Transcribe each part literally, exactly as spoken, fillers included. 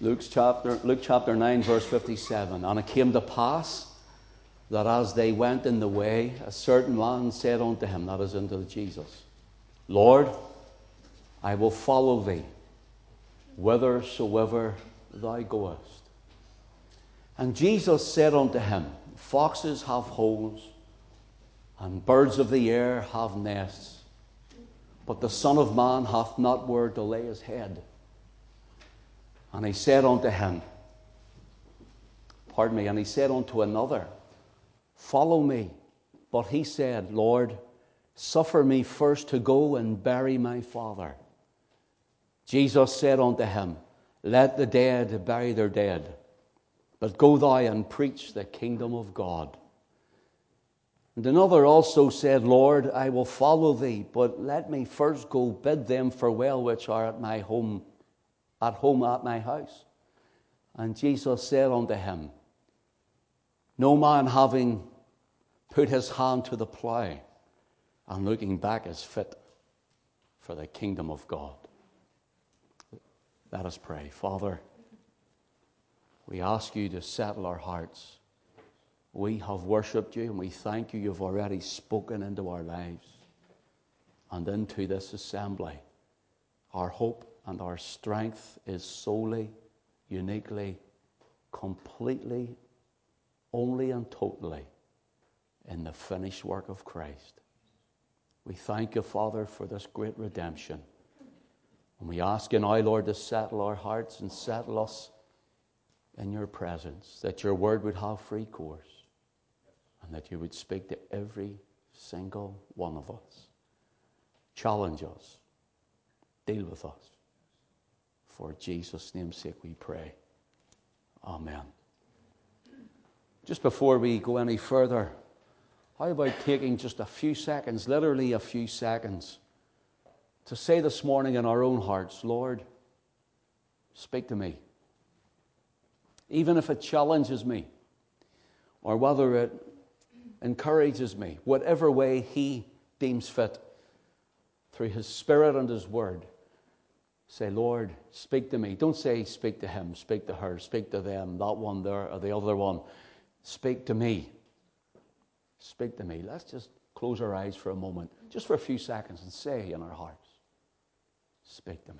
Luke's chapter, Luke chapter nine, verse fifty-seven. And it came to pass that as they went in the way, a certain man said unto him, that is unto Jesus, Lord, I will follow thee whithersoever thou goest. And Jesus said unto him, Foxes have holes, and birds of the air have nests, but the Son of Man hath not where to lay his head. And he said unto him, pardon me, and he said unto another, Follow me. But he said, Lord, suffer me first to go and bury my father. Jesus said unto him, Let the dead bury their dead, but go thou and preach the kingdom of God. And another also said, Lord, I will follow thee, but let me first go bid them farewell which are at my home. At home at my house. And Jesus said unto him, No man having put his hand to the plough and looking back is fit for the kingdom of God. Let us pray. Father, we ask you to settle our hearts. We have worshipped you and we thank you. You've already spoken into our lives and into this assembly. Our hope and our strength is solely, uniquely, completely, only and totally in the finished work of Christ. We thank you, Father, for this great redemption. And we ask you now, Lord, to settle our hearts and settle us in your presence, that your word would have free course and that you would speak to every single one of us. Challenge us. Deal with us. For Jesus' name's sake we pray. Amen. Just before we go any further, how about taking just a few seconds, literally a few seconds, to say this morning in our own hearts, Lord, speak to me. Even if it challenges me, or whether it encourages me, whatever way he deems fit, through his Spirit and his word, say, Lord, speak to me. Don't say, speak to him, speak to her, speak to them, that one there or the other one. Speak to me. Speak to me. Let's just close our eyes for a moment, just for a few seconds, and say in our hearts, speak to me.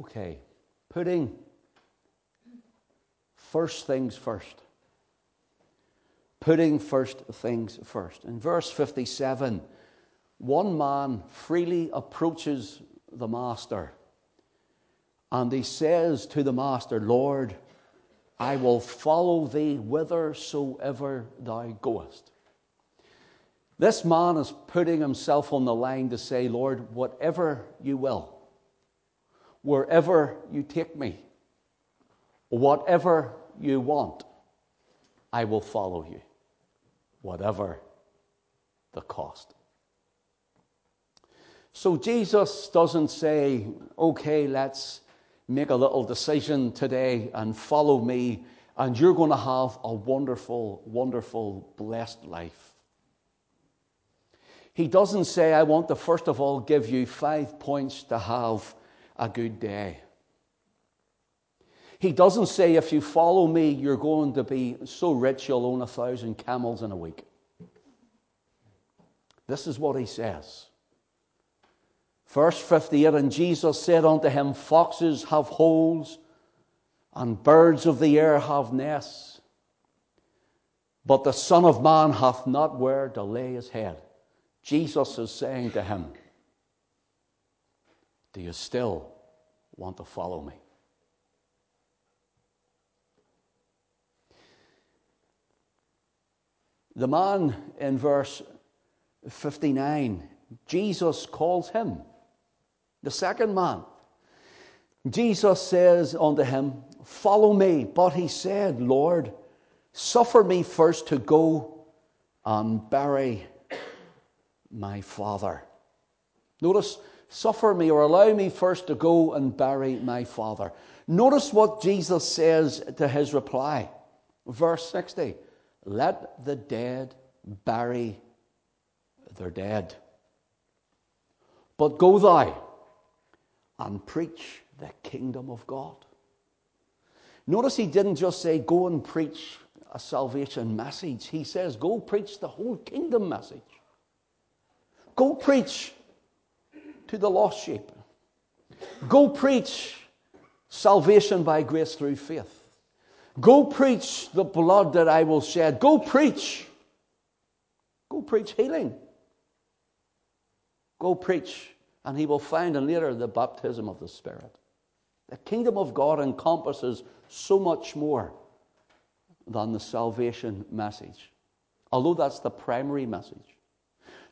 Okay. Putting first things first. Putting first things first. In verse fifty-seven, one man freely approaches the master and he says to the master, Lord, I will follow thee whithersoever thou goest. This man is putting himself on the line to say, Lord, whatever you will, wherever you take me, whatever you want, I will follow you, whatever the cost. So Jesus doesn't say, okay, let's make a little decision today and follow me, and you're going to have a wonderful, wonderful, blessed life. He doesn't say, I want to first of all give you five points to have a good day. He doesn't say, if you follow me, you're going to be so rich you'll own a thousand camels in a week. This is what he says. Verse fifty-eight, and Jesus said unto him, Foxes have holes, and birds of the air have nests, but the Son of Man hath not where to lay his head. Jesus is saying to him, do you still want to follow me? The man in verse fifty-nine, Jesus calls him, the second man. Jesus says unto him, Follow me. But he said, Lord, suffer me first to go and bury my father. Notice, suffer me, or allow me first to go and bury my father. Notice what Jesus says to his reply. Verse sixty, let the dead bury their dead. But go thou and preach the kingdom of God. Notice he didn't just say, go and preach a salvation message. He says, go preach the whole kingdom message. Go preach to the lost sheep. Go preach salvation by grace through faith. Go preach the blood that I will shed. Go preach. Go preach healing. Go preach. And he will find in later the baptism of the Spirit. The kingdom of God encompasses so much more than the salvation message, although that's the primary message.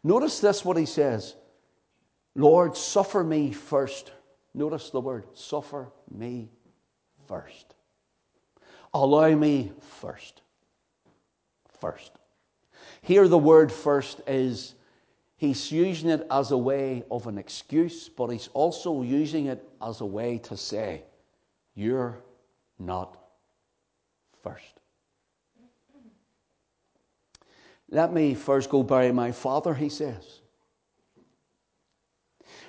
Notice this, what he says. Lord, suffer me first. Notice the word, suffer me first. Allow me first. First. Here the word first is, he's using it as a way of an excuse, but he's also using it as a way to say, you're not first. Let me first go bury my father, he says.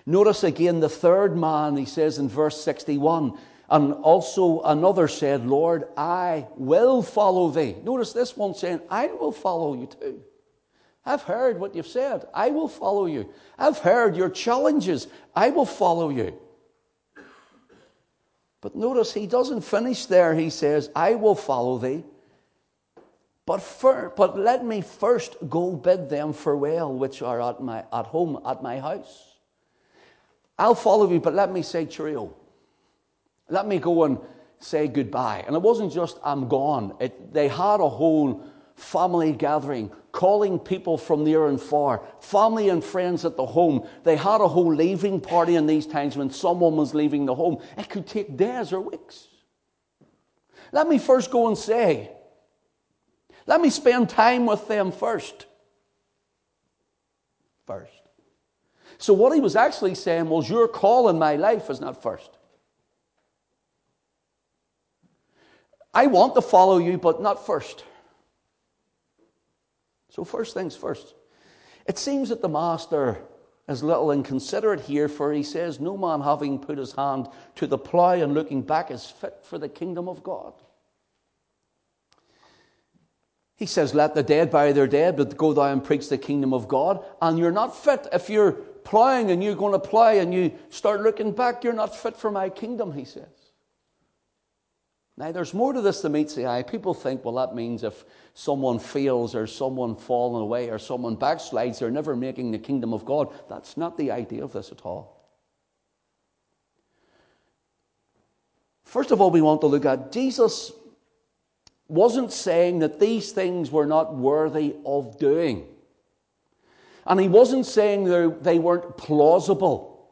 Notice again the third man, he says in verse sixty-one, and also another said, Lord, I will follow thee. Notice this one saying, I will follow you too. I've heard what you've said. I will follow you. I've heard your challenges. I will follow you. But notice he doesn't finish there. He says, I will follow thee. But, for, but let me first go bid them farewell, which are at my at home, at my house. I'll follow you, but let me say cheerio. Let me go and say goodbye. And it wasn't just, I'm gone. It, they had a whole family gathering, calling people from near and far, family and friends at the home. They had a whole leaving party in these times when someone was leaving the home. It could take days or weeks. Let me first go and say, let me spend time with them first. First. So what he was actually saying was, your call in my life is not first. I want to follow you, but not first. So first things first. It seems that the master is little inconsiderate here, for he says, no man having put his hand to the plough and looking back is fit for the kingdom of God. He says, let the dead bury their dead, but go thou and preach the kingdom of God. And you're not fit. If you're ploughing and you're going to plough and you start looking back, you're not fit for my kingdom, he says. Now, there's more to this than meets the eye. People think, well, that means if someone fails or someone fallen away or someone backslides, they're never making the kingdom of God. That's not the idea of this at all. First of all, we want to look at Jesus wasn't saying that these things were not worthy of doing. And he wasn't saying they weren't plausible.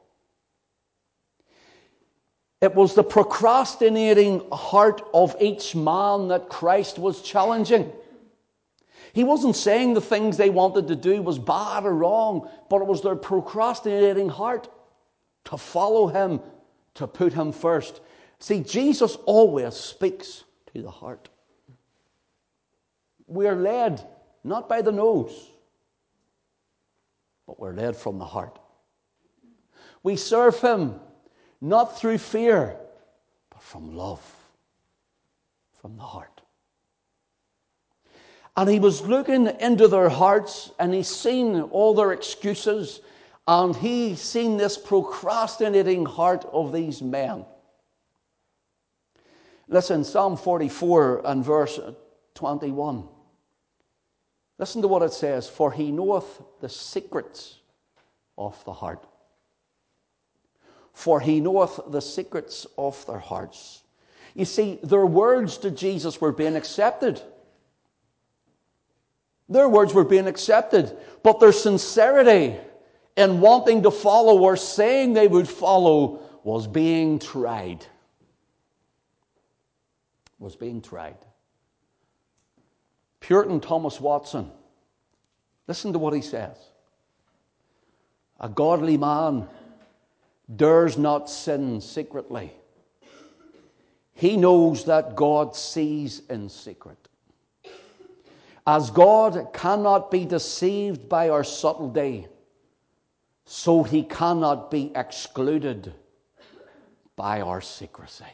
It was the procrastinating heart of each man that Christ was challenging. He wasn't saying the things they wanted to do was bad or wrong, but it was their procrastinating heart to follow him, to put him first. See, Jesus always speaks to the heart. We're led not by the nose, but we're led from the heart. We serve him not through fear, but from love, from the heart. And he was looking into their hearts, and he's seen all their excuses, and he's seen this procrastinating heart of these men. Listen, Psalm forty-four and verse twenty-one. Listen to what it says, for he knoweth the secrets of the heart. For he knoweth the secrets of their hearts. You see, their words to Jesus were being accepted. Their words were being accepted. But their sincerity in wanting to follow or saying they would follow was being tried. Was being tried. Puritan Thomas Watson, listen to what he says. A godly man dares not sin secretly. He knows that God sees in secret. As God cannot be deceived by our subtlety, so he cannot be excluded by our secrecy.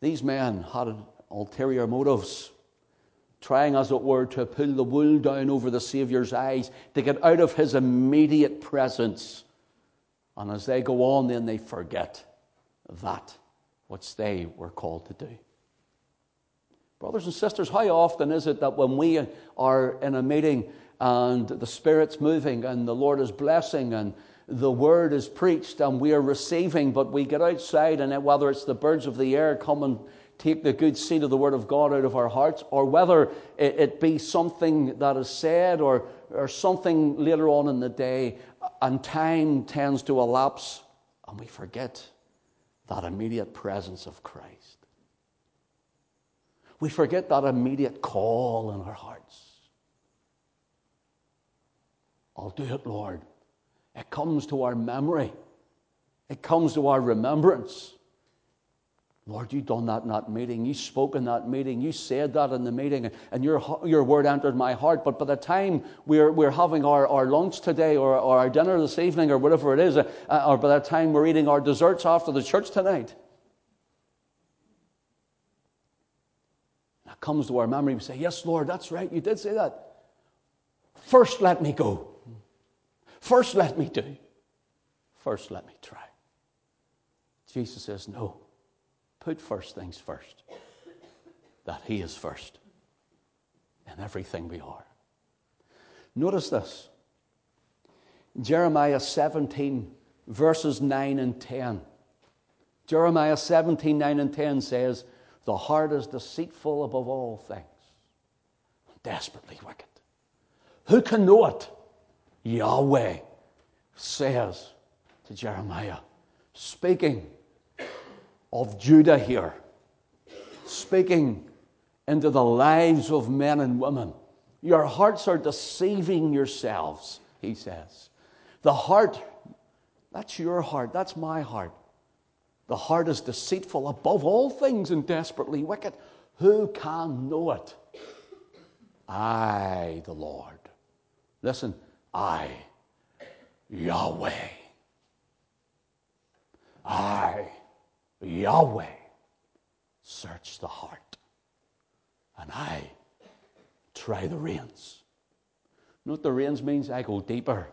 These men had ulterior motives, trying, as it were, to pull the wool down over the Saviour's eyes, to get out of his immediate presence. And as they go on, then they forget that which they were called to do. Brothers and sisters, how often is it that when we are in a meeting and the Spirit's moving and the Lord is blessing and the Word is preached and we are receiving, but we get outside and whether it's the birds of the air come and take the good seed of the Word of God out of our hearts, or whether it be something that is said or, or something later on in the day, and time tends to elapse and we forget that immediate presence of Christ. We forget that immediate call in our hearts. I'll do it, Lord. It comes to our memory. It comes to our remembrance. Lord, you done that in that meeting. You spoke in that meeting. You said that in the meeting. And your, your word entered my heart. But by the time we're, we're having our, our lunch today or, or our dinner this evening or whatever it is, uh, or by the time we're eating our desserts after the church tonight, comes to our memory, we say, yes, Lord, that's right, you did say that. First let me go. First let me do. First let me try. Jesus says, no, put first things first, that he is first in everything we are. Notice this. Jeremiah seventeen, verses nine and ten. Jeremiah seventeen, nine and ten says, the heart is deceitful above all things, desperately wicked. Who can know it? Yahweh says to Jeremiah, speaking of Judah here, speaking into the lives of men and women, your hearts are deceiving yourselves, he says. The heart, that's your heart, that's my heart. The heart is deceitful above all things and desperately wicked. Who can know it? I, the Lord. Listen, I, Yahweh. I, Yahweh, search the heart. And I try the reins. You know what the reins means? I go deeper.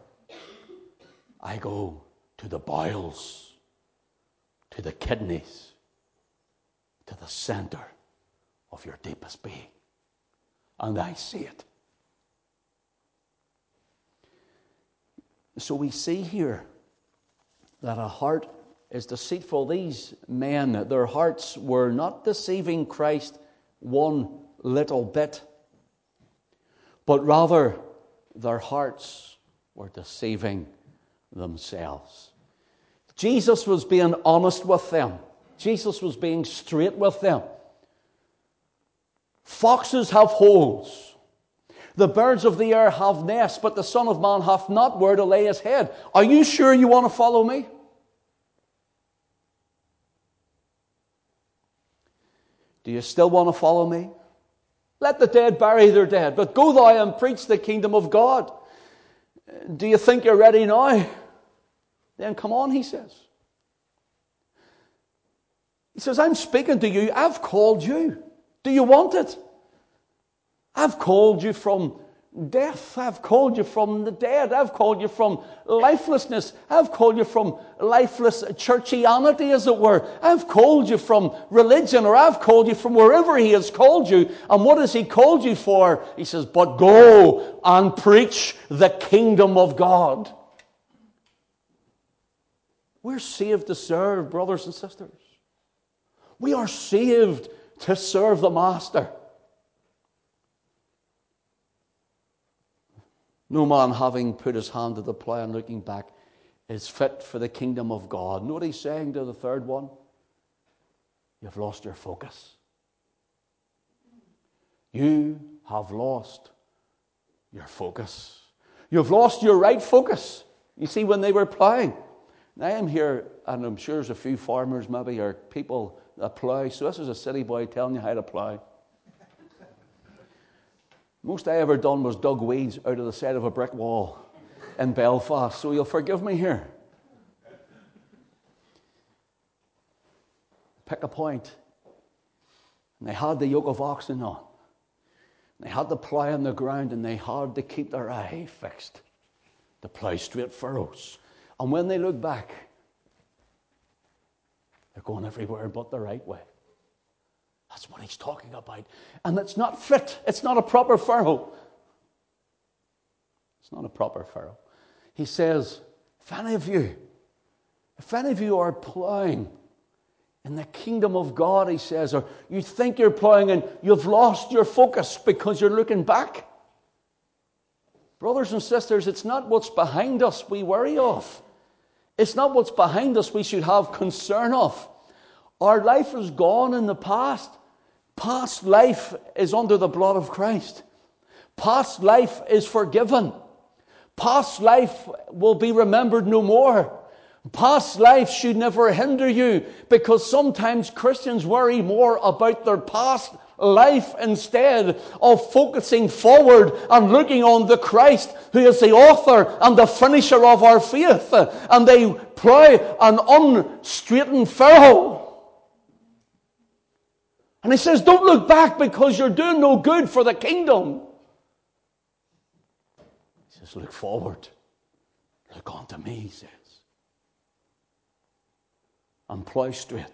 I go to the bowels, to the kidneys, to the center of your deepest being. And I see it. So we see here that a heart is deceitful. These men, their hearts were not deceiving Christ one little bit, but rather their hearts were deceiving themselves. Jesus was being honest with them. Jesus was being straight with them. Foxes have holes. The birds of the air have nests, but the Son of Man hath not where to lay his head. Are you sure you want to follow me? Do you still want to follow me? Let the dead bury their dead, but go thou and preach the kingdom of God. Do you think you're ready now? Then come on, he says. He says, I'm speaking to you. I've called you. Do you want it? I've called you from death. I've called you from the dead. I've called you from lifelessness. I've called you from lifeless churchianity, as it were. I've called you from religion, or I've called you from wherever he has called you. And what has he called you for? He says, but go and preach the kingdom of God. We're saved to serve, brothers and sisters. We are saved to serve the Master. No man, having put his hand to the plough and looking back, is fit for the kingdom of God. Know what he's saying to the third one? You've lost your focus. You have lost your focus. You've lost your right focus. You see, when they were ploughing, Now, I'm here, and I'm sure there's a few farmers maybe, or people that plough. So this is a city boy telling you how to plough. Most I ever done was dug weeds out of the side of a brick wall in Belfast. So you'll forgive me here. Pick a point. And they had the yoke of oxen on. And they had to plough on the ground, and they had to keep their eye fixed to plough straight furrows. And when they look back, they're going everywhere but the right way. That's what he's talking about. And it's not fit. It's not a proper furrow. It's not a proper furrow. He says, if any of you, if any of you are ploughing in the kingdom of God, he says, or you think you're ploughing and you've lost your focus because you're looking back. Brothers and sisters, it's not what's behind us we worry of. It's not what's behind us we should have concern of. Our life is gone in the past. Past life is under the blood of Christ. Past life is forgiven. Past life will be remembered no more. Past life should never hinder you, because sometimes Christians worry more about their past life instead of focusing forward and looking on the Christ who is the author and the finisher of our faith. And they plough an unstraightened furrow. And he says, don't look back because you're doing no good for the kingdom. He says, look forward. Look unto me, he says. And plough straight.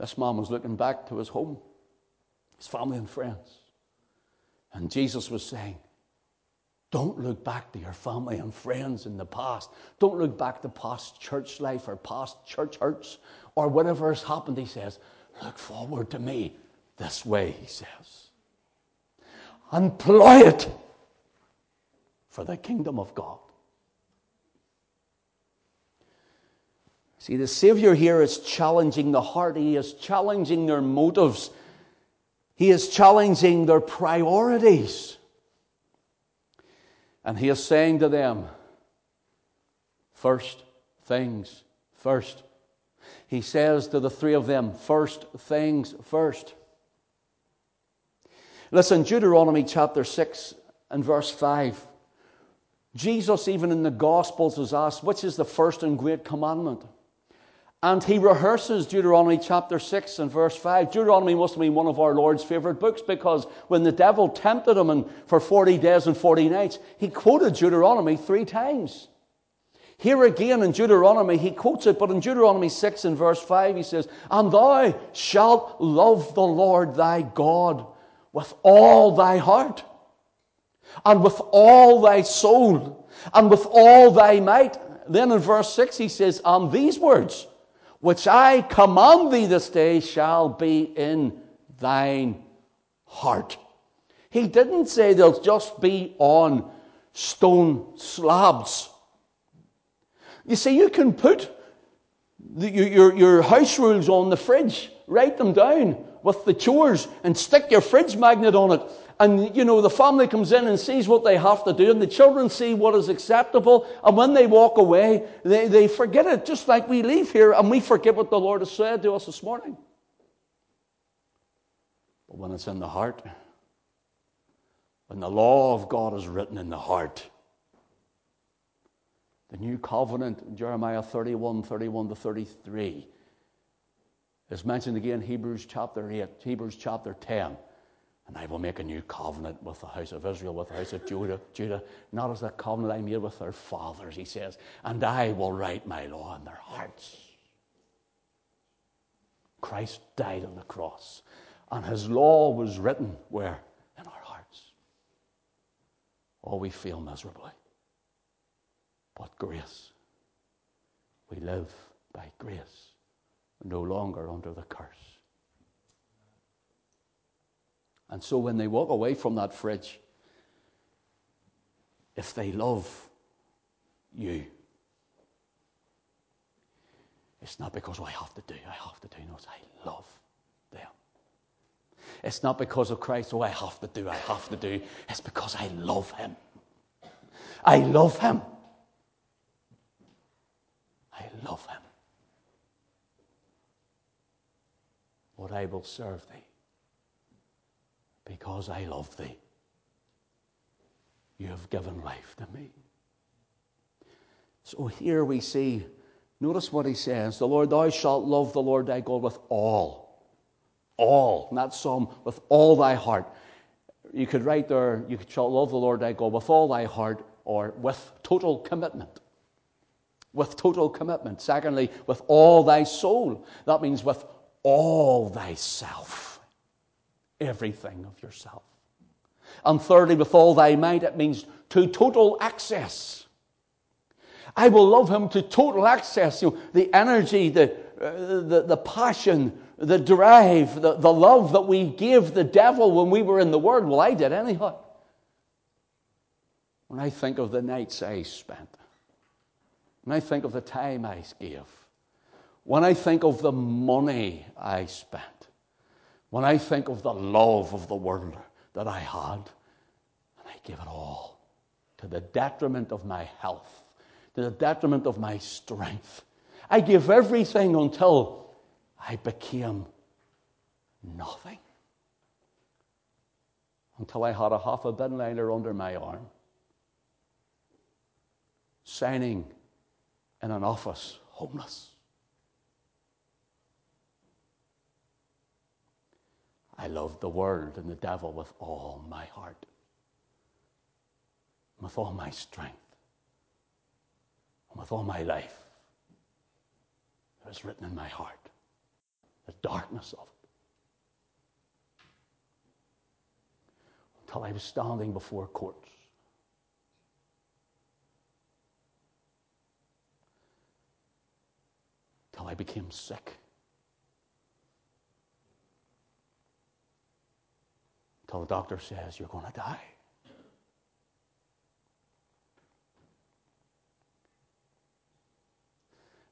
This man was looking back to his home, his family and friends. And Jesus was saying, don't look back to your family and friends in the past. Don't look back to past church life or past church hurts or whatever has happened, he says. Look forward to me this way, he says. And plough it for the kingdom of God. See, the Savior here is challenging the heart. He is challenging their motives. He is challenging their priorities. And he is saying to them, first things first. He says to the three of them, first things first. Listen, Deuteronomy chapter six and verse five. Jesus, even in the Gospels, is asked, which is the first and great commandment? And he rehearses Deuteronomy chapter six and verse five. Deuteronomy must have been one of our Lord's favorite books, because when the devil tempted him and for forty days and forty nights, he quoted Deuteronomy three times. Here again in Deuteronomy, he quotes it, but in Deuteronomy six and verse five, he says, and thou shalt love the Lord thy God with all thy heart, and with all thy soul, and with all thy might. Then in verse six, he says, and these words, which I command thee this day, shall be in thine heart. He didn't say they'll just be on stone slabs. You see, you can put the, your, your house rules on the fridge, write them down with the chores, and stick your fridge magnet on it. And, you know, the family comes in and sees what they have to do, and the children see what is acceptable. And when they walk away, they, they forget it, just like we leave here and we forget what the Lord has said to us this morning. But when it's in the heart, when the law of God is written in the heart, the new covenant, Jeremiah thirty-one, thirty-one to thirty-three, is mentioned again in Hebrews chapter eight, Hebrews chapter ten. And I will make a new covenant with the house of Israel, with the house of Judah, Judah, not as the covenant I made with their fathers, he says. And I will write my law in their hearts. Christ died on the cross, and his law was written where? In our hearts. Oh, we fail miserably. But grace. We live by grace, no longer under the curse. And so when they walk away from that fridge, if they love you, it's not because oh, I have to do, I have to do. No, it's I love them. It's not because of Christ, oh, I have to do, I have to do. It's because I love him. I love him. I love him. But I will serve thee because I love thee. You have given life to me. So here we see, notice what he says, the Lord, thou shalt love the Lord thy God with all, all, not some, with all thy heart. You could write there, you shall love the Lord thy God with all thy heart, or with total commitment. With total commitment. Secondly, with all thy soul. That means with all thyself. Everything of yourself. And thirdly, with all thy might, it means to total access. I will love him to total access. You know, the energy, the, uh, the, the passion, the drive, the, the love that we gave the devil when we were in the world. Well, I did anyhow. When I think of the nights I spent, when I think of the time I gave, when I think of the money I spent, when I think of the love of the world that I had, and I gave it all to the detriment of my health, to the detriment of my strength. I gave everything until I became nothing. Until I had a half a bin liner under my arm, signing in an office, homeless. I loved the world and the devil with all my heart, with all my strength, and with all my life. It was written in my heart. The darkness of it. Until I was standing before courts. Until I became sick. Until the doctor says, you're going to die.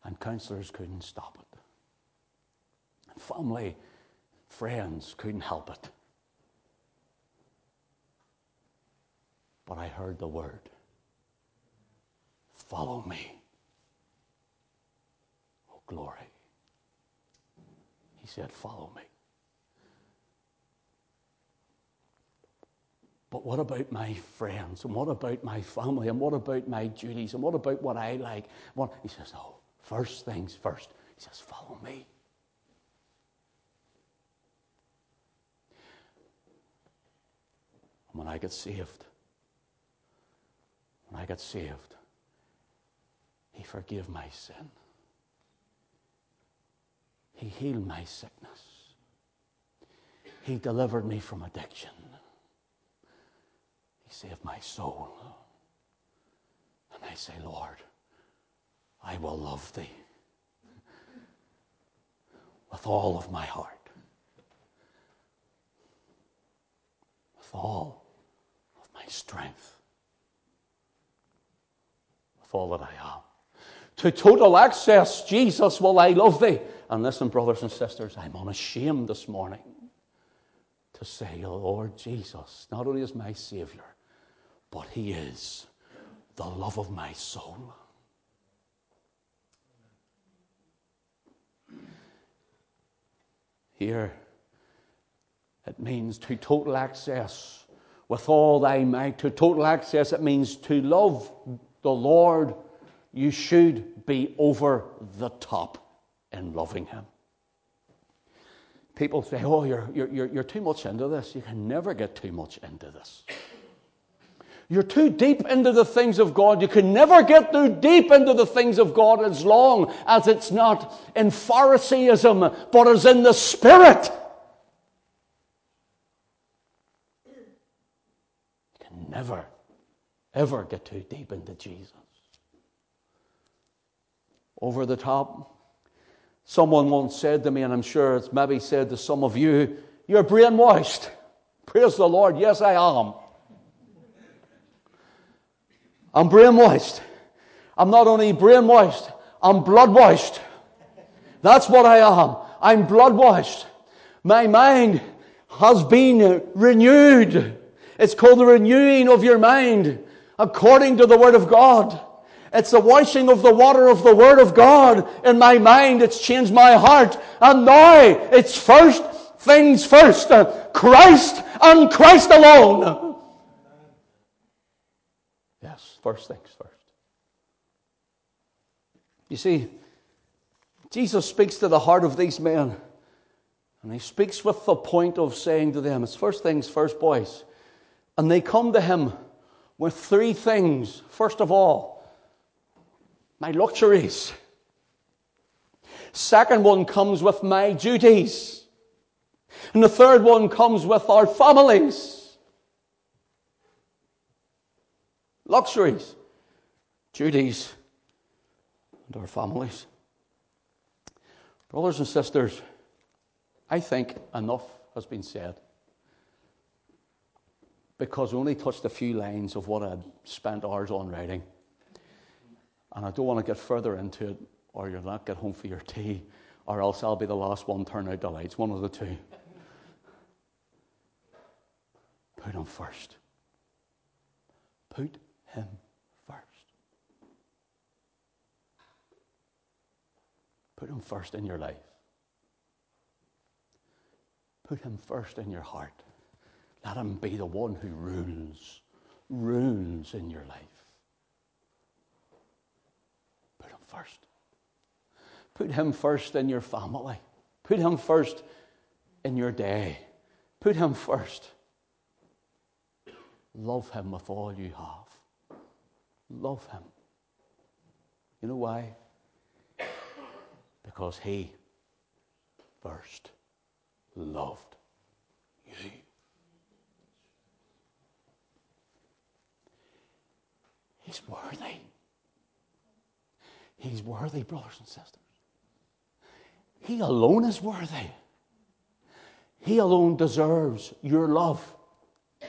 And counselors couldn't stop it. Family, friends couldn't help it. But I heard the word, follow me. Oh, glory. He said, follow me. But what about my friends? And what about my family? And what about my duties? And what about what I like? What? He says, no, first things first. He says, follow me. When I got saved, when I got saved, he forgave my sin. He healed my sickness. He delivered me from addiction. He saved my soul. And I say, Lord, I will love thee with all of my heart. With all my strength, with all that I am. To total access, Jesus, will I love thee. And listen, brothers and sisters, I'm unashamed this morning to say, Lord Jesus, not only is my Savior, but he is the love of my soul. Here, it means to total access with all thy might, to total access. It means to love the Lord. You should be over the top in loving him. People say, oh, you're, you're, you're too much into this. You can never get too much into this. You're too deep into the things of God. You can never get too deep into the things of God as long as it's not in Phariseeism, but as in the Spirit. Never, ever get too deep into Jesus. Over the top. Someone once said to me, and I'm sure it's maybe said to some of you, you're brainwashed. Praise the Lord, yes I am. I'm brainwashed. I'm not only brainwashed, I'm bloodwashed. That's what I am. I'm bloodwashed. My mind has been renewed. It's called the renewing of your mind according to the Word of God. It's the washing of the water of the Word of God in my mind. It's changed my heart. And now it's first things first. Christ and Christ alone. Yes, first things first. You see, Jesus speaks to the heart of these men. And he speaks with the point of saying to them, it's first things first, boys. And they come to him with three things. First of all, my luxuries. Second one comes with my duties. And the third one comes with our families. Luxuries, duties, and our families. Brothers and sisters, I think enough has been said, because I only touched a few lines of what I spent hours on writing. And I don't want to get further into it, or you'll not get home for your tea, or else I'll be the last one turn out the lights. One of the two. Put him first. Put him first. Put him first in your life. Put him first in your heart. Let him be the one who rules, rules in your life. Put him first. Put him first in your family. Put him first in your day. Put him first. Love him with all you have. Love him. You know why? Because he first loved you. He's worthy. He's worthy, brothers and sisters. He alone is worthy. He alone deserves your love.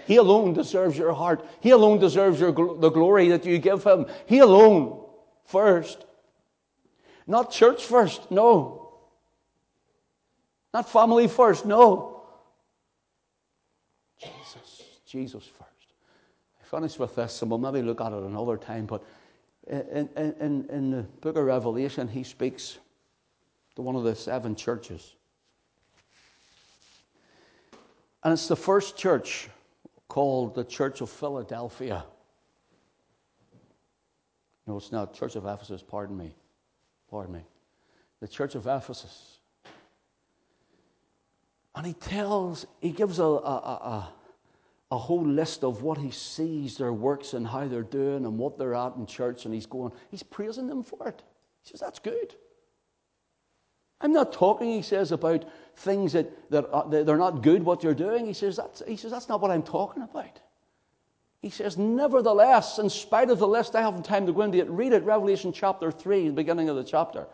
He alone deserves your heart. He alone deserves your gl- the glory that you give him. He alone first. Not church first, no. Not family first, no. Jesus, Jesus first. I finish with this, and we'll maybe look at it another time, but in, in, in the book of Revelation, he speaks to one of the seven churches. And it's the first church, called the Church of Philadelphia. No, it's not. Church of Ephesus, pardon me. Pardon me. The Church of Ephesus. And he tells, he gives a, a, a, a whole list of what he sees, their works and how they're doing and what they're at in church. And he's going, he's praising them for it. He says, that's good. I'm not talking, he says, about things that, that are, they're not good, what you're doing. He says, that's, he says, that's not what I'm talking about. He says, nevertheless, in spite of the list, I haven't time to go into it. Read it, Revelation chapter three, the beginning of the chapter.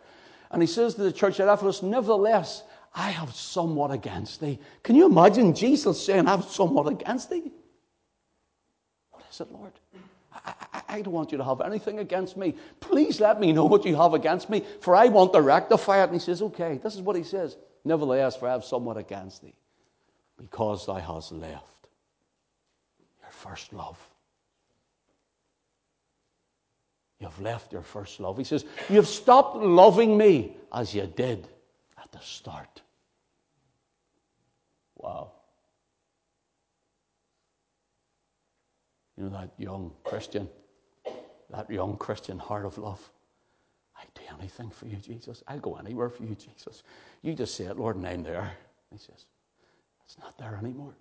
And he says to the church at Ephesus, nevertheless, I have somewhat against thee. Can you imagine Jesus saying, I have somewhat against thee? What is it, Lord? I, I, I don't want you to have anything against me. Please let me know what you have against me, for I want to rectify it. And he says, okay, this is what he says. Nevertheless, for I have somewhat against thee, because thou hast left your first love. You have left your first love. He says, you have stopped loving me as you did at the start. Wow. You know that young Christian, that young Christian heart of love. I'd do anything for you, Jesus. I'd go anywhere for you, Jesus. You just say it, Lord, and I'm there. He says, it's not there anymore.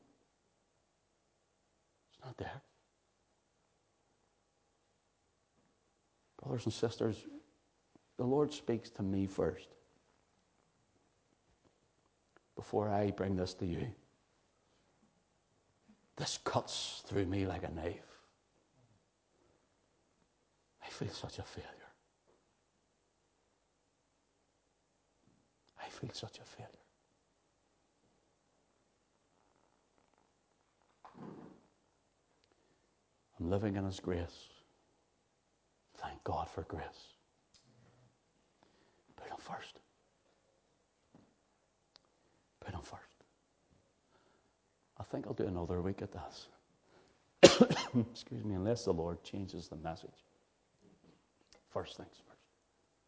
It's not there. Brothers and sisters, the Lord speaks to me first, before I bring this to you. This cuts through me like a knife. I feel such a failure. I feel such a failure. I'm living in his grace. Thank God for grace. Put him first. Put him first. I think I'll do another week at this. Excuse me, unless the Lord changes the message. first things